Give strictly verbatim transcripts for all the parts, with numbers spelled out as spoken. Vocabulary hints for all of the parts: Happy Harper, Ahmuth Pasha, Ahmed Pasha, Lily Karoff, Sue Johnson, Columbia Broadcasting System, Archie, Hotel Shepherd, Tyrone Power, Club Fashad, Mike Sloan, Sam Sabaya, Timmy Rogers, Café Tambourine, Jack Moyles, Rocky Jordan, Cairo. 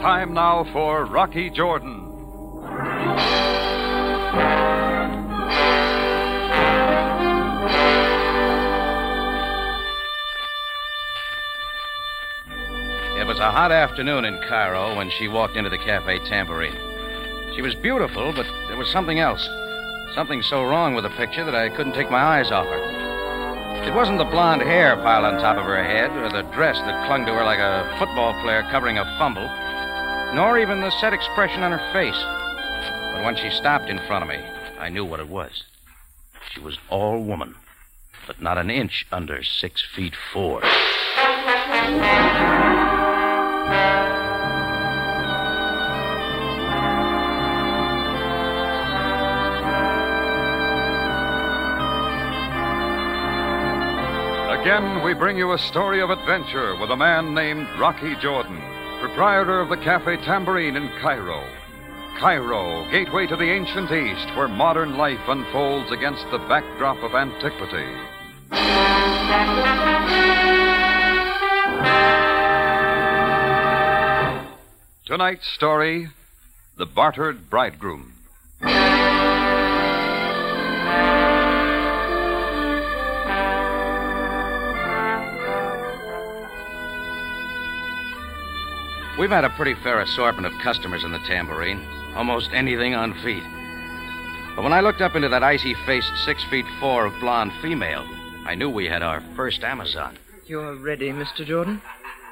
Time now for Rocky Jordan. It was a hot afternoon in Cairo when she walked into the Café Tambourine. She was beautiful, but there was something else. Something so wrong with the picture that I couldn't take my eyes off her. It wasn't the blonde hair piled on top of her head or the dress that clung to her like a football player covering a fumble, nor even the set expression on her face. But when she stopped in front of me, I knew what it was. She was all woman, but not an inch under six feet four. Again, we bring you a story of adventure with a man named Rocky Jordan, proprietor of the Café Tambourine in Cairo. Cairo, gateway to the ancient East, where modern life unfolds against the backdrop of antiquity. Tonight's story, The Bartered Bridegroom. We've had a pretty fair assortment of customers in the Tambourine. Almost anything on feet. But when I looked up into that icy-faced six feet four of blonde female, I knew we had our first Amazon. You're ready, Mister Jordan?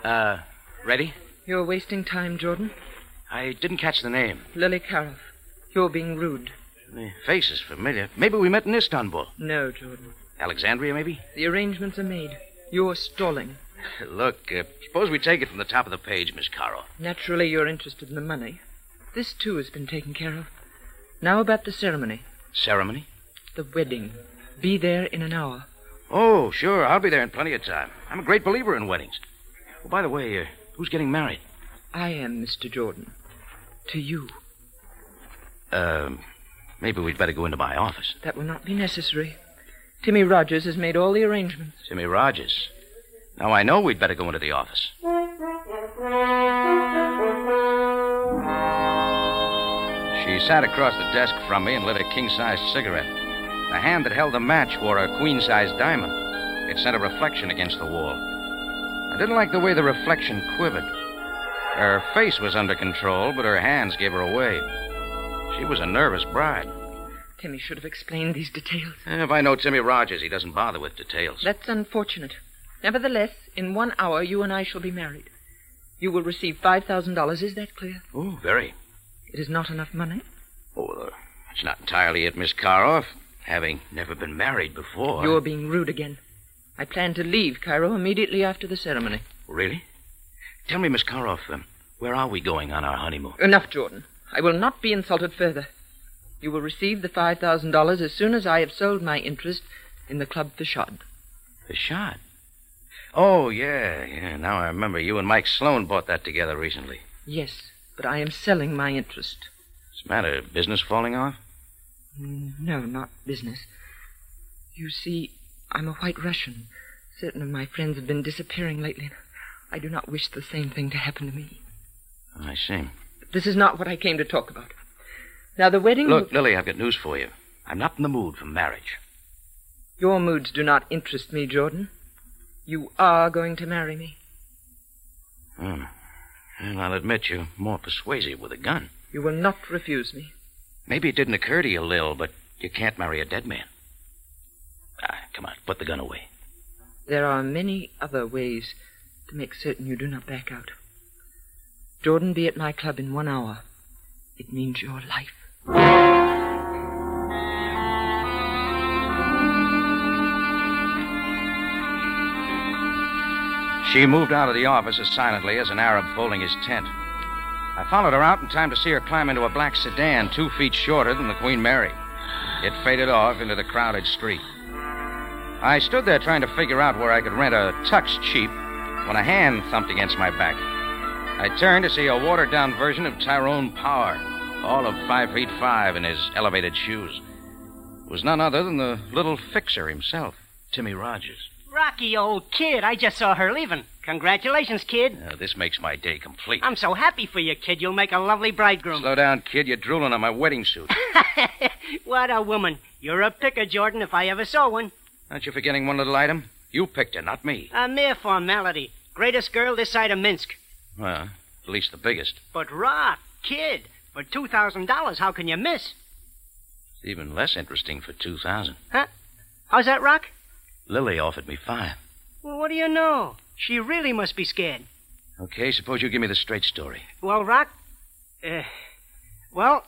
Uh, ready? You're wasting time, Jordan. I didn't catch the name. Lily Karoff. You're being rude. The face is familiar. Maybe we met in Istanbul. No, Jordan. Alexandria, maybe? The arrangements are made. You're stalling. Look, uh, suppose we take it from the top of the page, Miss Karoff. Naturally, you're interested in the money. This, too, has been taken care of. Now about the ceremony. Ceremony? The wedding. Be there in an hour. Oh, sure. I'll be there in plenty of time. I'm a great believer in weddings. Oh, by the way, uh, who's getting married? I am, Mister Jordan. To you. Um, maybe we'd better go into my office. That will not be necessary. Timmy Rogers has made all the arrangements. Timmy Rogers? Now I know we'd better go into the office. She sat across the desk from me and lit a king-sized cigarette. The hand that held the match wore a queen-sized diamond. It sent a reflection against the wall. I didn't like the way the reflection quivered. Her face was under control, but her hands gave her away. She was a nervous bride. Timmy should have explained these details. And if I know Timmy Rogers, he doesn't bother with details. That's unfortunate. Nevertheless, in one hour, you and I shall be married. You will receive five thousand dollars. Is that clear? Oh, very. It is not enough money? Oh, that's not entirely it, Miss Karoff. Having never been married before... You're being rude again. I plan to leave Cairo immediately after the ceremony. Really? Tell me, Miss Karoff, um, where are we going on our honeymoon? Enough, Jordan. I will not be insulted further. You will receive the five thousand dollars as soon as I have sold my interest in the Club Fashad. Fashad? Oh, yeah, yeah. Now I remember you and Mike Sloan bought that together recently. Yes, but I am selling my interest. What's the matter? Business falling off? No, not business. You see, I'm a White Russian. Certain of my friends have been disappearing lately. I do not wish the same thing to happen to me. I see. But this is not what I came to talk about. Now, the wedding... Look, will... Lily, I've got news for you. I'm not in the mood for marriage. Your moods do not interest me, Jordan. You are going to marry me. Hmm. Well, I'll admit you're more persuasive with a gun. You will not refuse me. Maybe it didn't occur to you, Lil, but you can't marry a dead man. Ah, come on, put the gun away. There are many other ways to make certain you do not back out. Jordan, be at my club in one hour. It means your life. She moved out of the office as silently as an Arab folding his tent. I followed her out in time to see her climb into a black sedan two feet shorter than the Queen Mary. It faded off into the crowded street. I stood there trying to figure out where I could rent a tux cheap when a hand thumped against my back. I turned to see a watered-down version of Tyrone Power, all of five feet five in his elevated shoes. It was none other than the little fixer himself, Timmy Rogers. Rocky, old kid, I just saw her leaving. Congratulations, kid. Uh, this makes my day complete. I'm so happy for you, kid. You'll make a lovely bridegroom. Slow down, kid. You're drooling on my wedding suit. What a woman. You're a picker, Jordan, if I ever saw one. Aren't you forgetting one little item? You picked her, not me. A mere formality. Greatest girl this side of Minsk. Well, at least the biggest. But, Rock, kid, for two thousand dollars, how can you miss? It's even less interesting for two thousand dollars. Huh? How's that, Rock? Lily offered me five. Well, what do you know? She really must be scared. Okay, suppose you give me the straight story. Well, Rock, uh, well,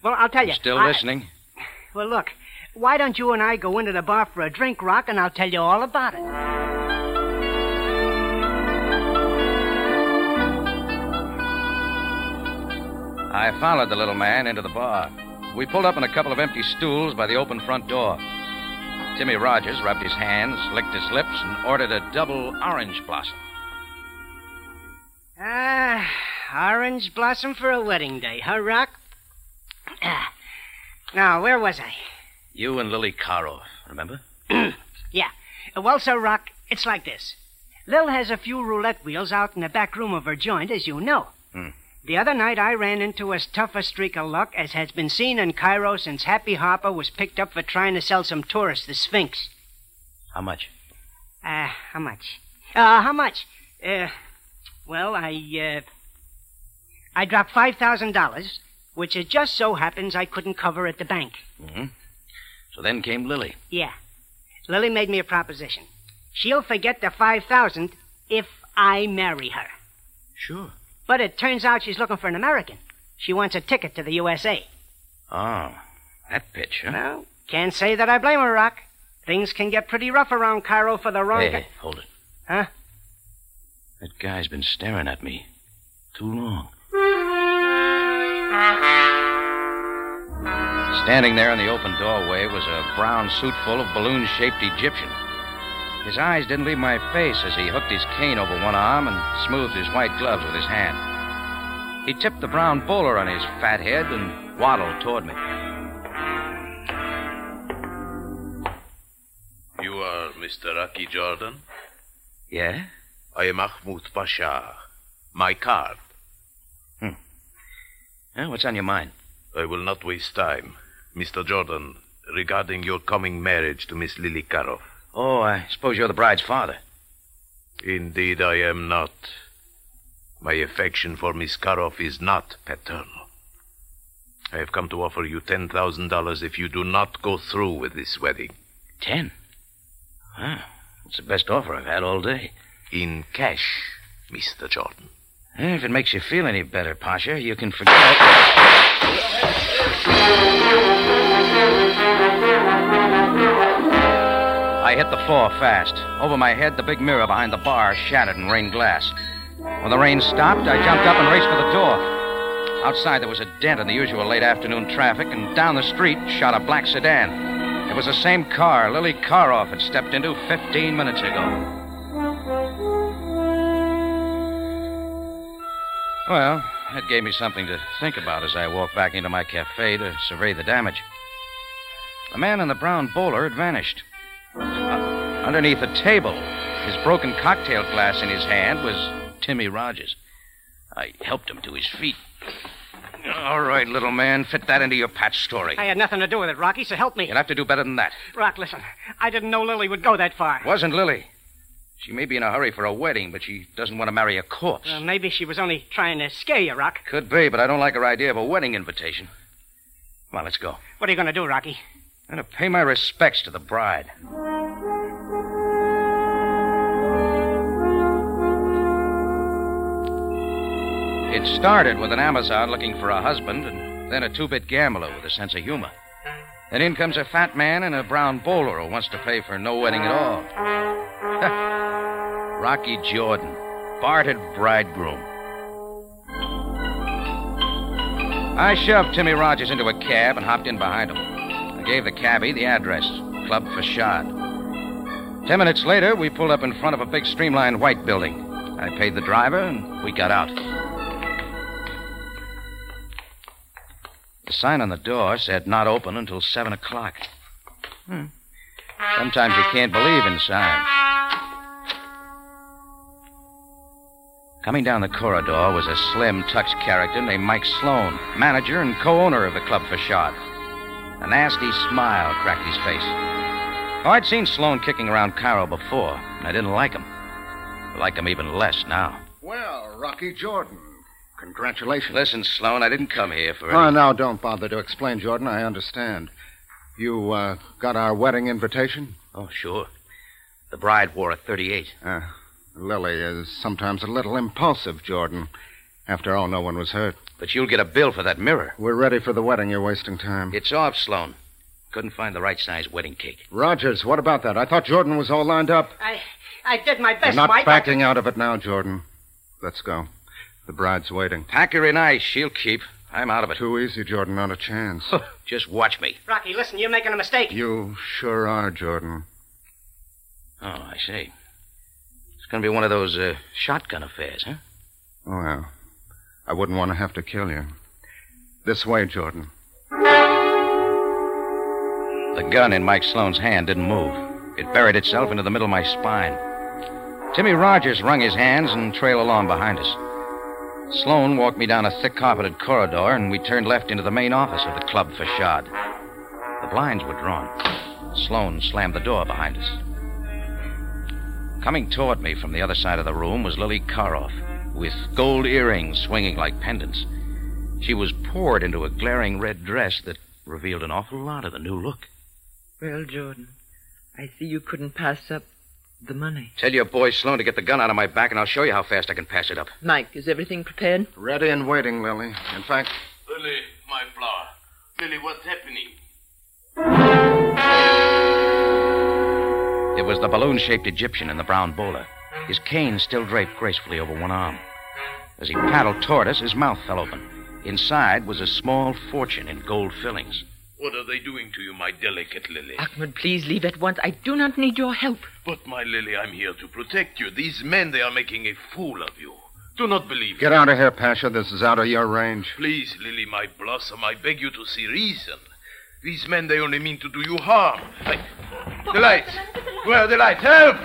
well, I'll tell you. Still I... listening? Well, look, why don't you and I go into the bar for a drink, Rock, and I'll tell you all about it. I followed the little man into the bar. We pulled up on a couple of empty stools by the open front door. Timmy Rogers rubbed his hands, licked his lips, and ordered a double orange blossom. Ah, orange blossom for a wedding day, huh, Rock? Now, where was I? You and Lily Karoff, remember? Yeah. Well, so, Rock, it's like this. Lil has a few roulette wheels out in the back room of her joint, as you know. Hmm. The other night, I ran into as tough a streak of luck as has been seen in Cairo since Happy Harper was picked up for trying to sell some tourists the Sphinx. How much? Uh, how much? Uh, how much? Uh, well, I, uh... I dropped five thousand dollars, which it just so happens I couldn't cover at the bank. Mm-hmm. So then came Lily. Yeah. Lily made me a proposition. She'll forget the five thousand dollars if I marry her. Sure. But it turns out she's looking for an American. She wants a ticket to the U S A. Oh, that pitch, huh? Well, can't say that I blame her, Rock. Things can get pretty rough around Cairo for the wrong... Hey, hey, hold it. Huh? That guy's been staring at me too long. Standing there in the open doorway was a brown suit full of balloon-shaped Egyptian. His eyes didn't leave my face as he hooked his cane over one arm and smoothed his white gloves with his hand. He tipped the brown bowler on his fat head and waddled toward me. You are Mister Rocky Jordan? Yeah? I am Ahmuth Pasha. My card. Hmm. Well, what's on your mind? I will not waste time. Mister Jordan, regarding your coming marriage to Miss Lily Karoff. Oh, I suppose you're the bride's father. Indeed, I am not. My affection for Miss Karoff is not paternal. I have come to offer you ten thousand dollars if you do not go through with this wedding. Ten? Wow. It's the best offer I've had all day. In cash, Mister Jordan. If it makes you feel any better, Pasha, you can forget... I hit the floor fast. Over my head, the big mirror behind the bar shattered and rained glass. When the rain stopped, I jumped up and raced for the door. Outside, there was a dent in the usual late afternoon traffic, and down the street shot a black sedan. It was the same car Lily Karoff had stepped into fifteen minutes ago. Well, that gave me something to think about as I walked back into my cafe to survey the damage. The man in the brown bowler had vanished. Uh, underneath a table, his broken cocktail glass in his hand, was Timmy Rogers. I helped him to his feet. All right, little man, fit that into your patch story. I had nothing to do with it, Rocky, so help me. You'll have to do better than that. Rock, listen, I didn't know Lily would go that far. It wasn't Lily. She may be in a hurry for a wedding, but she doesn't want to marry a corpse. Well, maybe she was only trying to scare you, Rock. Could be, but I don't like her idea of a wedding invitation. Come on, let's go. What are you going to do, Rocky? I'm going to pay my respects to the bride. It started with an Amazon looking for a husband, and then a two-bit gambler with a sense of humor. Then in comes a fat man and a brown bowler who wants to pay for no wedding at all. Rocky Jordan, bartered bridegroom. I shoved Timmy Rogers into a cab and hopped in behind him. Gave the cabbie the address, Club Fashad. Ten minutes later, we pulled up in front of a big streamlined white building. I paid the driver, and we got out. The sign on the door said not open until seven o'clock. Hmm. Sometimes you can't believe in signs. Coming down the corridor was a slim-tucked character named Mike Sloan, manager and co-owner of the Club Fashad. A nasty smile cracked his face. Oh, I'd seen Sloan kicking around Cairo before, and I didn't like him. I like him even less now. Well, Rocky Jordan, congratulations. Listen, Sloan, I didn't come here for... Oh, any... now, don't bother to explain, Jordan. I understand. You, uh, got our wedding invitation? Oh, sure. The bride wore a thirty-eight. Uh, Lily is sometimes a little impulsive, Jordan. After all, no one was hurt. But you'll get a bill for that mirror. We're ready for the wedding. You're wasting time. It's off, Sloan. Couldn't find the right size wedding cake. Rogers, what about that? I thought Jordan was all lined up. I I did my best, Mike. You're not backing out of it now, Jordan. Let's go. The bride's waiting. Pack her in ice. She'll keep. I'm out of it. Too easy, Jordan. Not a chance. Just watch me. Rocky, listen, you're making a mistake. You sure are, Jordan. Oh, I see. It's going to be one of those uh, shotgun affairs, huh? Well, I wouldn't want to have to kill you. This way, Jordan. The gun in Mike Sloan's hand didn't move. It buried itself into the middle of my spine. Timmy Rogers wrung his hands and trailed along behind us. Sloan walked me down a thick carpeted corridor, and we turned left into the main office of the Club Fashad. The blinds were drawn. Sloan slammed the door behind us. Coming toward me from the other side of the room was Lily Karoff, with gold earrings swinging like pendants. She was poured into a glaring red dress that revealed an awful lot of the new look. Well, Jordan, I see you couldn't pass up the money. Tell your boy Sloan to get the gun out of my back, and I'll show you how fast I can pass it up. Mike, is everything prepared? Ready and waiting, Lily. In fact... Lily, my flower. Lily, what's happening? It was the balloon-shaped Egyptian in the brown bowler. His cane still draped gracefully over one arm. As he paddled toward us, his mouth fell open. Inside was a small fortune in gold fillings. What are they doing to you, my delicate Lily? Ahmed, please leave at once. I do not need your help. But, my Lily, I'm here to protect you. These men, they are making a fool of you. Do not believe Get me. Out of here, Pasha. This is out of your range. Please, Lily, my blossom, I beg you to see reason. These men, they only mean to do you harm. I... Oh, the lights. Where are the lights? Help!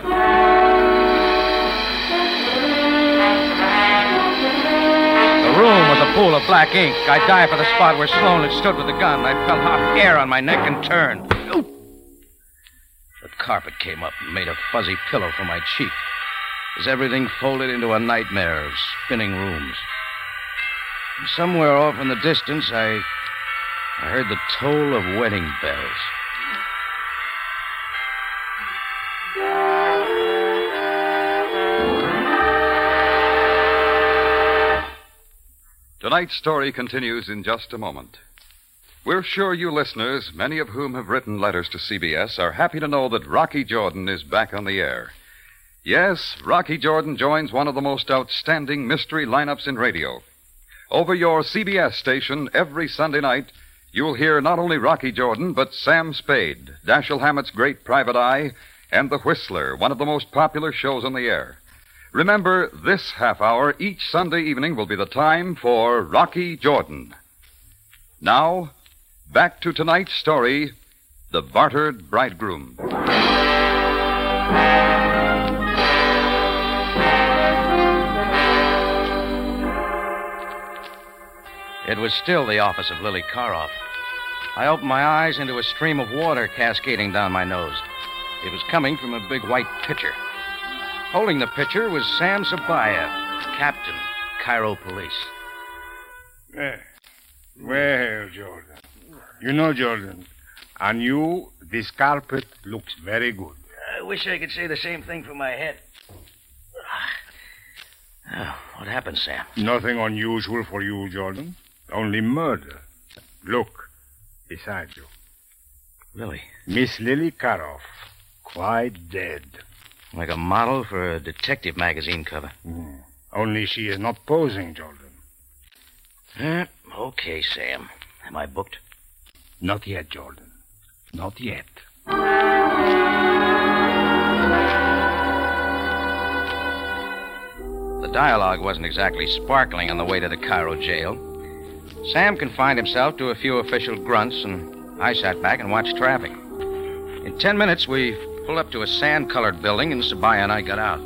The room was a pool of black ink. I dived for the spot where Sloan had stood with the gun. I felt hot air on my neck and turned. Oop. The carpet came up and made a fuzzy pillow for my cheek as everything folded into a nightmare of spinning rooms. And somewhere off in the distance, I, I heard the toll of wedding bells. Tonight's story continues in just a moment. We're sure you listeners, many of whom have written letters to C B S, are happy to know that Rocky Jordan is back on the air. Yes, Rocky Jordan joins one of the most outstanding mystery lineups in radio. Over your C B S station every Sunday night, you'll hear not only Rocky Jordan, but Sam Spade, Dashiell Hammett's Great Private Eye, and The Whistler, one of the most popular shows on the air. Remember, this half hour each Sunday evening will be the time for Rocky Jordan. Now, back to tonight's story, The Bartered Bridegroom. It was still the office of Lily Karoff. I opened my eyes into a stream of water cascading down my nose. It was coming from a big white pitcher. Holding the pitcher was Sam Sabaya, Captain, Cairo Police. Well, well, Jordan. You know, Jordan, on you, this carpet looks very good. I wish I could say the same thing for my head. Oh, what happened, Sam? Nothing unusual for you, Jordan. Only murder. Look, beside you. Lily? Miss Lily Karoff, quite dead. Like a model for a detective magazine cover. Mm. Only she is not posing, Jordan. Uh, okay, Sam. Am I booked? Not yet, Jordan. Not yet. The dialogue wasn't exactly sparkling on the way to the Cairo jail. Sam confined himself to a few official grunts, and I sat back and watched traffic. In ten minutes, we... pulled up to a sand-colored building, and Sabaya and I got out.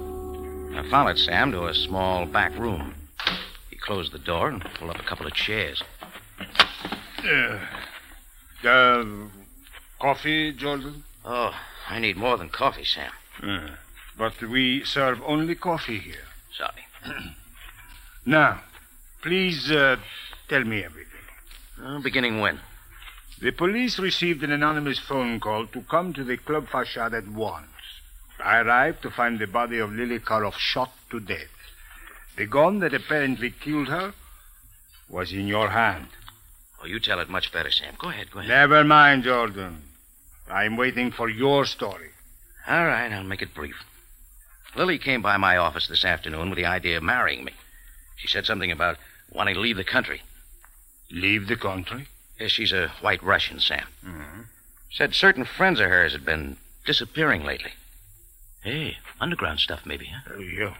I followed Sam to a small back room. He closed the door and pulled up a couple of chairs. Uh, uh, coffee, Jordan? Oh, I need more than coffee, Sam. Uh, but we serve only coffee here. Sorry. Now, please uh, tell me everything. Uh, beginning when? The police received an anonymous phone call to come to the Club Fashad at once. I arrived to find the body of Lily Karoff shot to death. The gun that apparently killed her was in your hand. Oh, you tell it much better, Sam. Go ahead, go ahead. Never mind, Jordan. I'm waiting for your story. All right, I'll make it brief. Lily came by my office this afternoon with the idea of marrying me. She said something about wanting to leave the country. Leave the country? Yes, she's a white Russian, Sam. Mm-hmm. Said certain friends of hers had been disappearing lately. Hey, underground stuff, maybe, huh? Uh, yeah.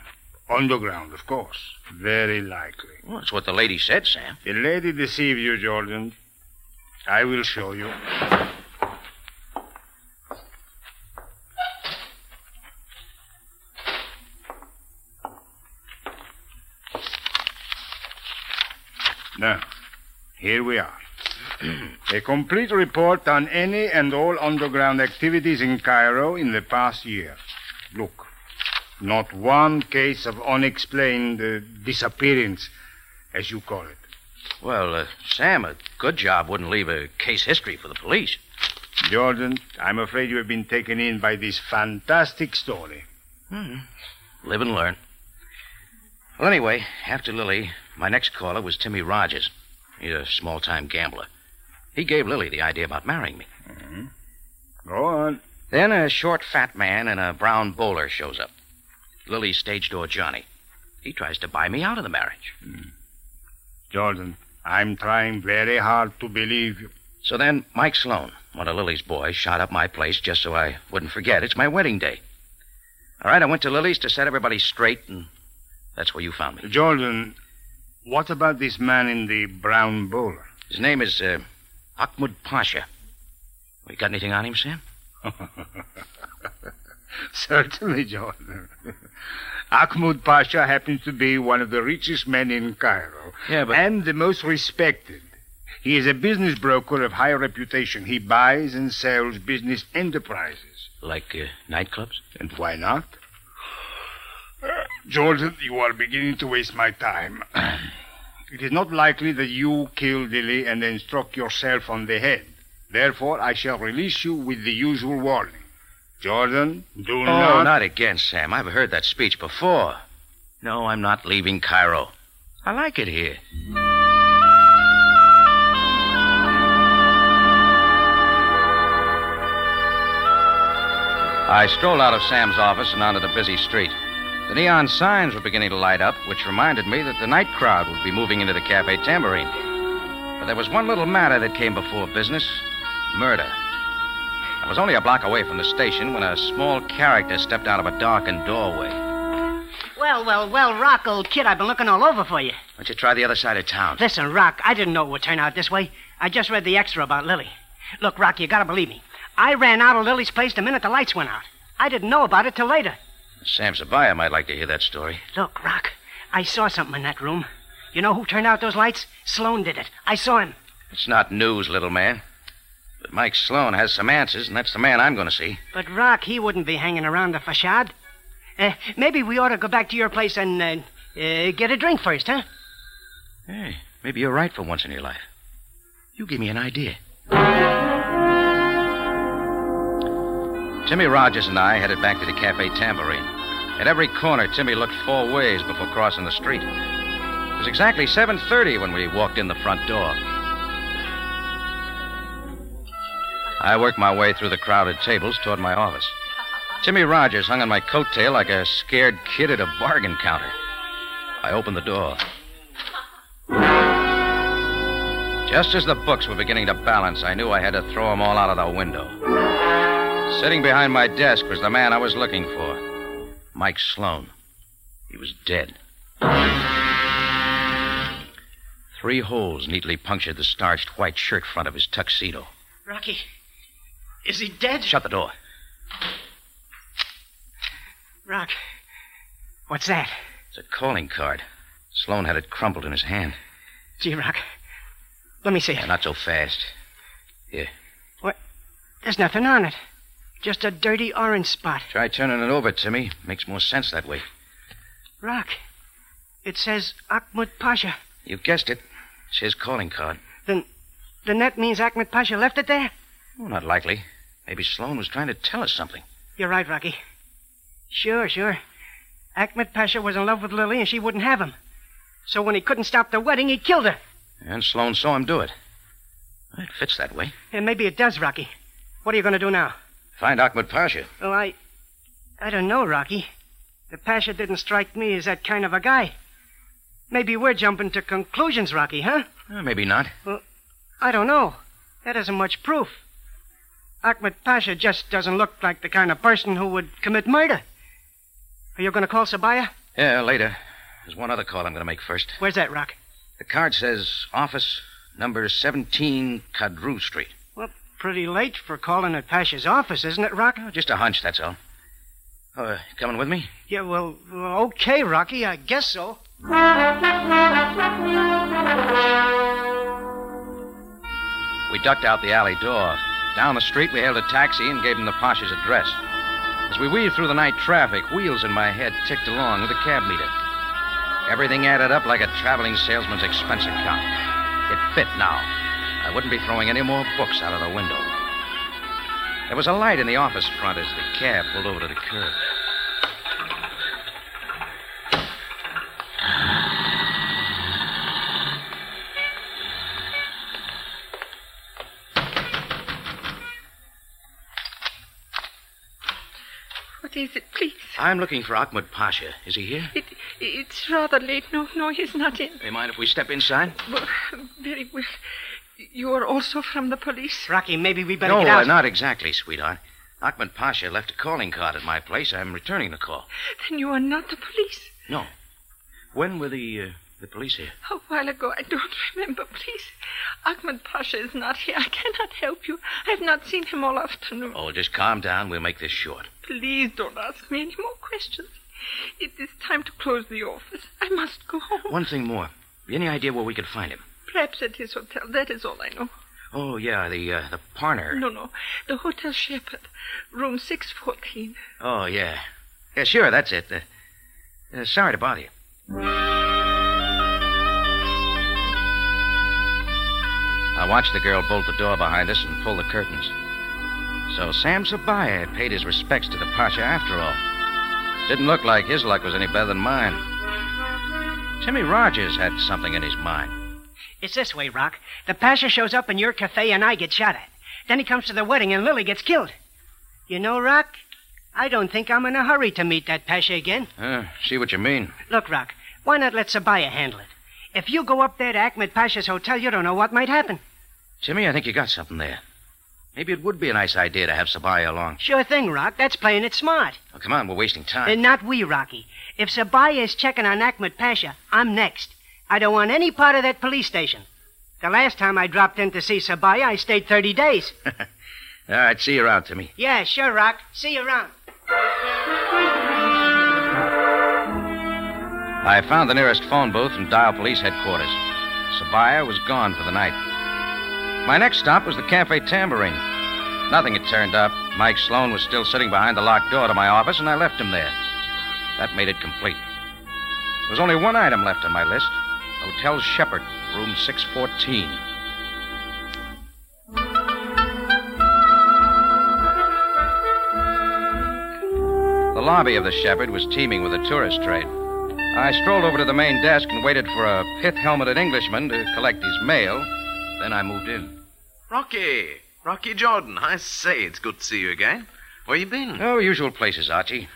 Underground, of course. Very likely. Well, that's what the lady said, Sam. The lady deceived you, Jordan. I will show you. Now, here we are. A complete report on any and all underground activities in Cairo in the past year. Look, not one case of unexplained uh, disappearance, as you call it. Well, uh, Sam, a good job wouldn't leave a case history for the police. Jordan, I'm afraid you have been taken in by this fantastic story. Hmm. Live and learn. Well, anyway, after Lily, my next caller was Timmy Rogers. He's a small-time gambler. He gave Lily the idea about marrying me. Mm-hmm. Go on. Then a short, fat man and a brown bowler shows up. Lily's stage door Johnny. He tries to buy me out of the marriage. Mm. Jordan, I'm trying very hard to believe you. So then Mike Sloan, one of Lily's boys, shot up my place just so I wouldn't forget. It's my wedding day. All right, I went to Lily's to set everybody straight, and that's where you found me. Jordan, what about this man in the brown bowler? His name is uh, Ahmed Pasha. You got anything on him, Sam? Certainly, Jordan. Ahmuth Pasha happens to be one of the richest men in Cairo. Yeah, but... And the most respected. He is a business broker of high reputation. He buys and sells business enterprises. Like uh, nightclubs? And why not? Uh, Jordan, you are beginning to waste my time. It is not likely that you killed Lily and then struck yourself on the head. Therefore, I shall release you with the usual warning. Jordan, do oh, not... Oh, not again, Sam. I've heard that speech before. No, I'm not leaving Cairo. I like it here. I strolled out of Sam's office and onto the busy street. The neon signs were beginning to light up, which reminded me that the night crowd would be moving into the Café Tambourine. But there was one little matter that came before business... murder. I was only a block away from the station when a small character stepped out of a darkened doorway. Well, well, well, Rock, old kid, I've been looking all over for you. Why don't you try the other side of town? Listen, Rock, I didn't know it would turn out this way. I just read the extra about Lily. Look, Rock, you gotta believe me. I ran out of Lily's place the minute the lights went out. I didn't know about it till later. Sam Sabaya might like to hear that story. Look, Rock, I saw something in that room. You know who turned out those lights? Sloan did it. I saw him. It's not news, little man. But Mike Sloan has some answers, and that's the man I'm going to see. But, Rock, he wouldn't be hanging around the Fashad. Uh, maybe we ought to go back to your place and uh, uh, get a drink first, huh? Hey, maybe you're right for once in your life. You give me an idea. Timmy Rogers and I headed back to the Café Tambourine. At every corner, Timmy looked four ways before crossing the street. It was exactly seven thirty when we walked in the front door. I worked my way through the crowded tables toward my office. Timmy Rogers hung on my coattail like a scared kid at a bargain counter. I opened the door. Just as the books were beginning to balance, I knew I had to throw them all out of the window. Sitting behind my desk was the man I was looking for, Mike Sloan. He was dead. Three holes neatly punctured the starched white shirt front of his tuxedo. Rocky... Is he dead? Shut the door. Rock, What's that? It's a calling card. Sloan had it crumpled in his hand. Gee, Rock, let me see it. Yeah, not so fast. Here. What? There's nothing on it. Just a dirty orange spot. Try turning it over, Timmy. Makes more sense that way. Rock, it says Ahmuth Pasha. You guessed it. It's his calling card. Then, then that means Ahmuth Pasha left it there? Well, not likely. Maybe Sloan was trying to tell us something. You're right, Rocky. Sure, sure. Ahmuth Pasha was in love with Lily and she wouldn't have him. So when he couldn't stop the wedding, he killed her. And Sloan saw him do it. It fits that way. And maybe it does, Rocky. What are you going to do now? Find Ahmuth Pasha. Well, I... I don't know, Rocky. The Pasha didn't strike me as that kind of a guy. Maybe we're jumping to conclusions, Rocky, huh? Uh, maybe not. Well, I don't know. That isn't much proof. Ahmuth Pasha just doesn't look like the kind of person who would commit murder. Are you going to call Sabaya? Yeah, later. There's one other call I'm going to make first. Where's that, Rock? The card says office number seventeen Kadru Street. Well, pretty late for calling at Pasha's office, isn't it, Rock? Oh, just a hunch, that's all. Uh, coming with me? Yeah, well, okay, Rocky, I guess so. We ducked out the alley door. Down the street, we hailed a taxi and gave him the Pasha's address. As we weaved through the night traffic, wheels in my head ticked along with a cab meter. Everything added up like a traveling salesman's expense account. It fit now. I wouldn't be throwing any more books out of the window. There was a light in the office front as the cab pulled over to the curb. What is it, please? I'm looking for Ahmuth Pasha. Is he here? It, it's rather late. No, no, he's not in. Do you mind if we step inside? Well, very well. You are also from the police? Rocky, maybe we better no, get out. No, uh, not exactly, sweetheart. Ahmuth Pasha left a calling card at my place. I'm returning the call. Then you are not the police? No. When were the, uh, the police here? A while ago. I don't remember, please. Ahmuth Pasha is not here. I cannot help you. I have not seen him all afternoon. Oh, just calm down. We'll make this short. Please don't ask me any more questions. It is time to close the office. I must go home. One thing more. Any idea where we could find him? Perhaps at his hotel. That is all I know. Oh, yeah, the uh, the Parner. No, no. The Hotel Shepherd. Room six fourteen. Oh, yeah. Yeah, sure, that's it. Uh, uh, sorry to bother you. I watched the girl bolt the door behind us and pull the curtains. So Sam Sabaya had paid his respects to the Pasha after all. Didn't look like his luck was any better than mine. Timmy Rogers had something in his mind. It's this way, Rock. The Pasha shows up in your cafe and I get shot at. Then he comes to the wedding and Lily gets killed. You know, Rock, I don't think I'm in a hurry to meet that Pasha again. Uh, see what you mean. Look, Rock, why not let Sabaya handle it? If you go up there to Ahmed Pasha's hotel, you don't know what might happen. Timmy, I think you got something there. Maybe it would be a nice idea to have Sabaya along. Sure thing, Rock. That's playing it smart. Oh, come on, we're wasting time. Uh, not we, Rocky. If Sabaya is checking on Ahmuth Pasha, I'm next. I don't want any part of that police station. The last time I dropped in to see Sabaya, I stayed thirty days. All right, see you around, Timmy. Yeah, sure, Rock. See you around. I found the nearest phone booth and dialed police headquarters. Sabaya was gone for the night. My next stop was the Café Tambourine. Nothing had turned up. Mike Sloan was still sitting behind the locked door to my office, and I left him there. That made it complete. There was only one item left on my list. Hotel Shepherd, room six fourteen. The lobby of the Shepherd was teeming with the tourist trade. I strolled over to the main desk and waited for a pith-helmeted Englishman to collect his mail. Then I moved in. Rocky. Rocky Jordan. I say, it's good to see you again. Where you been? Oh, usual places, Archie.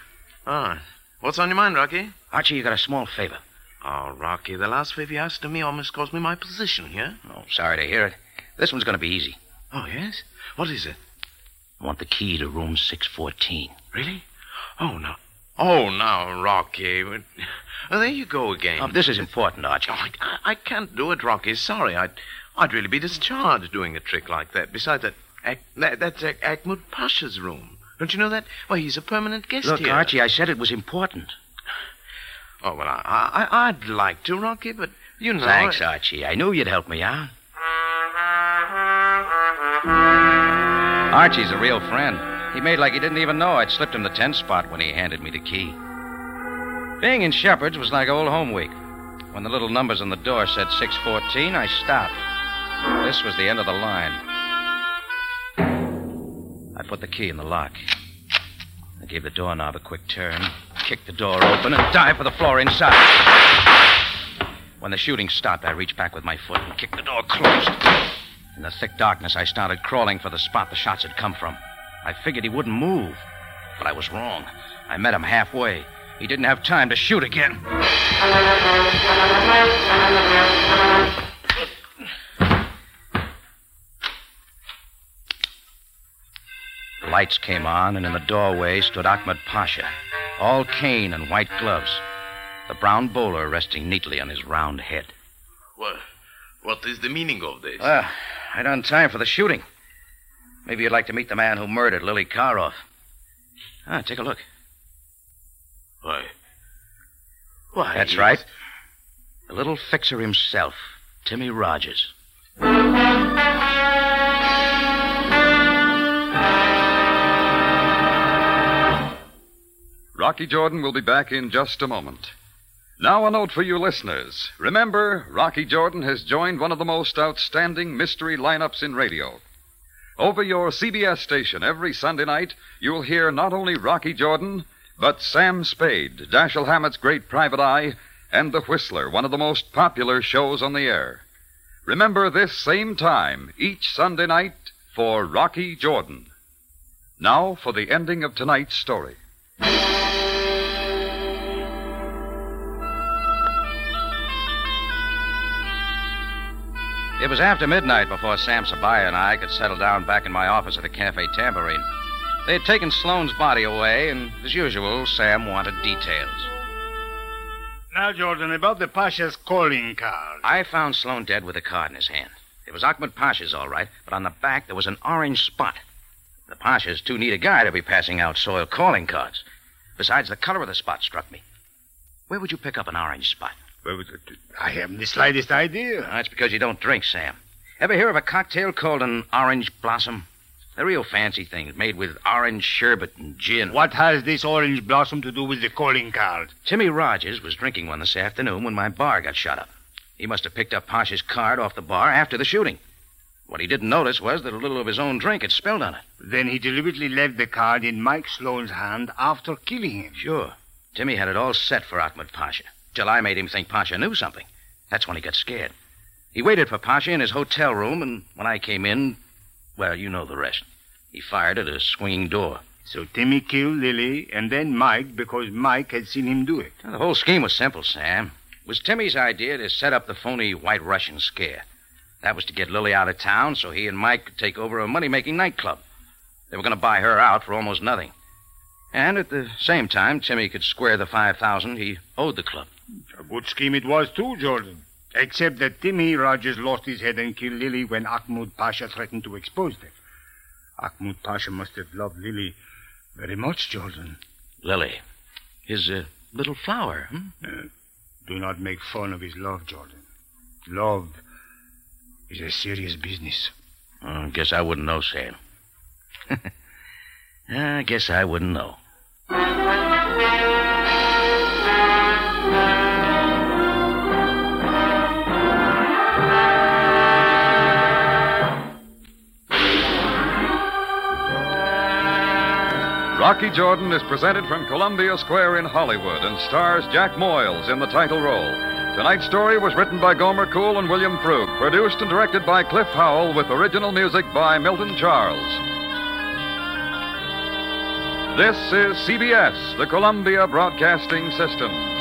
Ah. What's on your mind, Rocky? Archie, you got a small favor. Oh, Rocky, the last favor you asked of me almost cost me my position here. Yeah? Oh, sorry to hear it. This one's going to be easy. Oh, yes? What is it? I want the key to room six fourteen. Really? Oh, no. Oh, now, Rocky. Oh, there you go again. Oh, this is important, Archie. Oh, I, I can't do it, Rocky. Sorry, I... I'd really be discharged doing a trick like that. Besides, that, that that's Ahmuth Pasha's room. Don't you know that? Well, he's a permanent guest. Look, here. Look, Archie, I said it was important. Oh, well, I, I, I'd like to, Rocky, but you know... Thanks, Archie. I knew you'd help me out. Archie's a real friend. He made like he didn't even know I'd slipped him the ten spot when he handed me the key. Being in Shepherd's was like old home week. When the little numbers on the door said six fourteen, I stopped. This was the end of the line. I put the key in the lock. I gave the doorknob a quick turn, kicked the door open, and dived for the floor inside. When the shooting stopped, I reached back with my foot and kicked the door closed. In the thick darkness, I started crawling for the spot the shots had come from. I figured he wouldn't move, but I was wrong. I met him halfway. He didn't have time to shoot again. The lights came on, and in the doorway stood Ahmed Pasha, all cane and white gloves, the brown bowler resting neatly on his round head. What, what is the meaning of this? Well, I don't have time for the shooting. Maybe you'd like to meet the man who murdered Lily Karoff. Ah, take a look. Why? Why? That's yes. right. The little fixer himself, Timmy Rogers. Rocky Jordan will be back in just a moment. Now a note for you listeners. Remember, Rocky Jordan has joined one of the most outstanding mystery lineups in radio. Over your C B S station every Sunday night, you'll hear not only Rocky Jordan, but Sam Spade, Dashiell Hammett's Great Private Eye, and The Whistler, one of the most popular shows on the air. Remember this same time each Sunday night for Rocky Jordan. Now for the ending of tonight's story. It was after midnight before Sam Sabaya and I could settle down back in my office at the Café Tambourine. They had taken Sloan's body away, and as usual, Sam wanted details. Now, Jordan, about the Pasha's calling card. I found Sloan dead with a card in his hand. It was Ahmed Pasha's, all right, but on the back there was an orange spot. The Pasha's too neat a guy to be passing out soiled calling cards. Besides, the color of the spot struck me. Where would you pick up an orange spot? I haven't the slightest idea. No, that's because you don't drink, Sam. Ever hear of a cocktail called an orange blossom? They're real fancy things made with orange sherbet and gin. What has this orange blossom to do with the calling card? Timmy Rogers was drinking one this afternoon when my bar got shut up. He must have picked up Pasha's card off the bar after the shooting. What he didn't notice was that a little of his own drink had spilled on it. Then he deliberately left the card in Mike Sloan's hand after killing him. Sure. Timmy had it all set for Ahmed Pasha. Till I made him think Pasha knew something. That's when he got scared. He waited for Pasha in his hotel room, and when I came in, well, you know the rest. He fired at a swinging door. So Timmy killed Lily, and then Mike, because Mike had seen him do it. Now, the whole scheme was simple, Sam. It was Timmy's idea to set up the phony White Russian scare. That was to get Lily out of town so he and Mike could take over a money-making nightclub. They were going to buy her out for almost nothing. And at the same time, Timmy could square the five thousand dollars he owed the club. A good scheme it was, too, Jordan. Except that Timmy Rogers lost his head and killed Lily when Ahmuth Pasha threatened to expose them. Ahmuth Pasha must have loved Lily very much, Jordan. Lily, his uh, little flower, hmm? Uh, do not make fun of his love, Jordan. Love is a serious business. I uh, guess I wouldn't know, Sam. I guess I wouldn't know. Rocky Jordan is presented from Columbia Square in Hollywood and stars Jack Moyles in the title role. Tonight's story was written by Gomer Cool and William Krug, produced and directed by Cliff Howell with original music by Milton Charles. This is C B S, the Columbia Broadcasting System.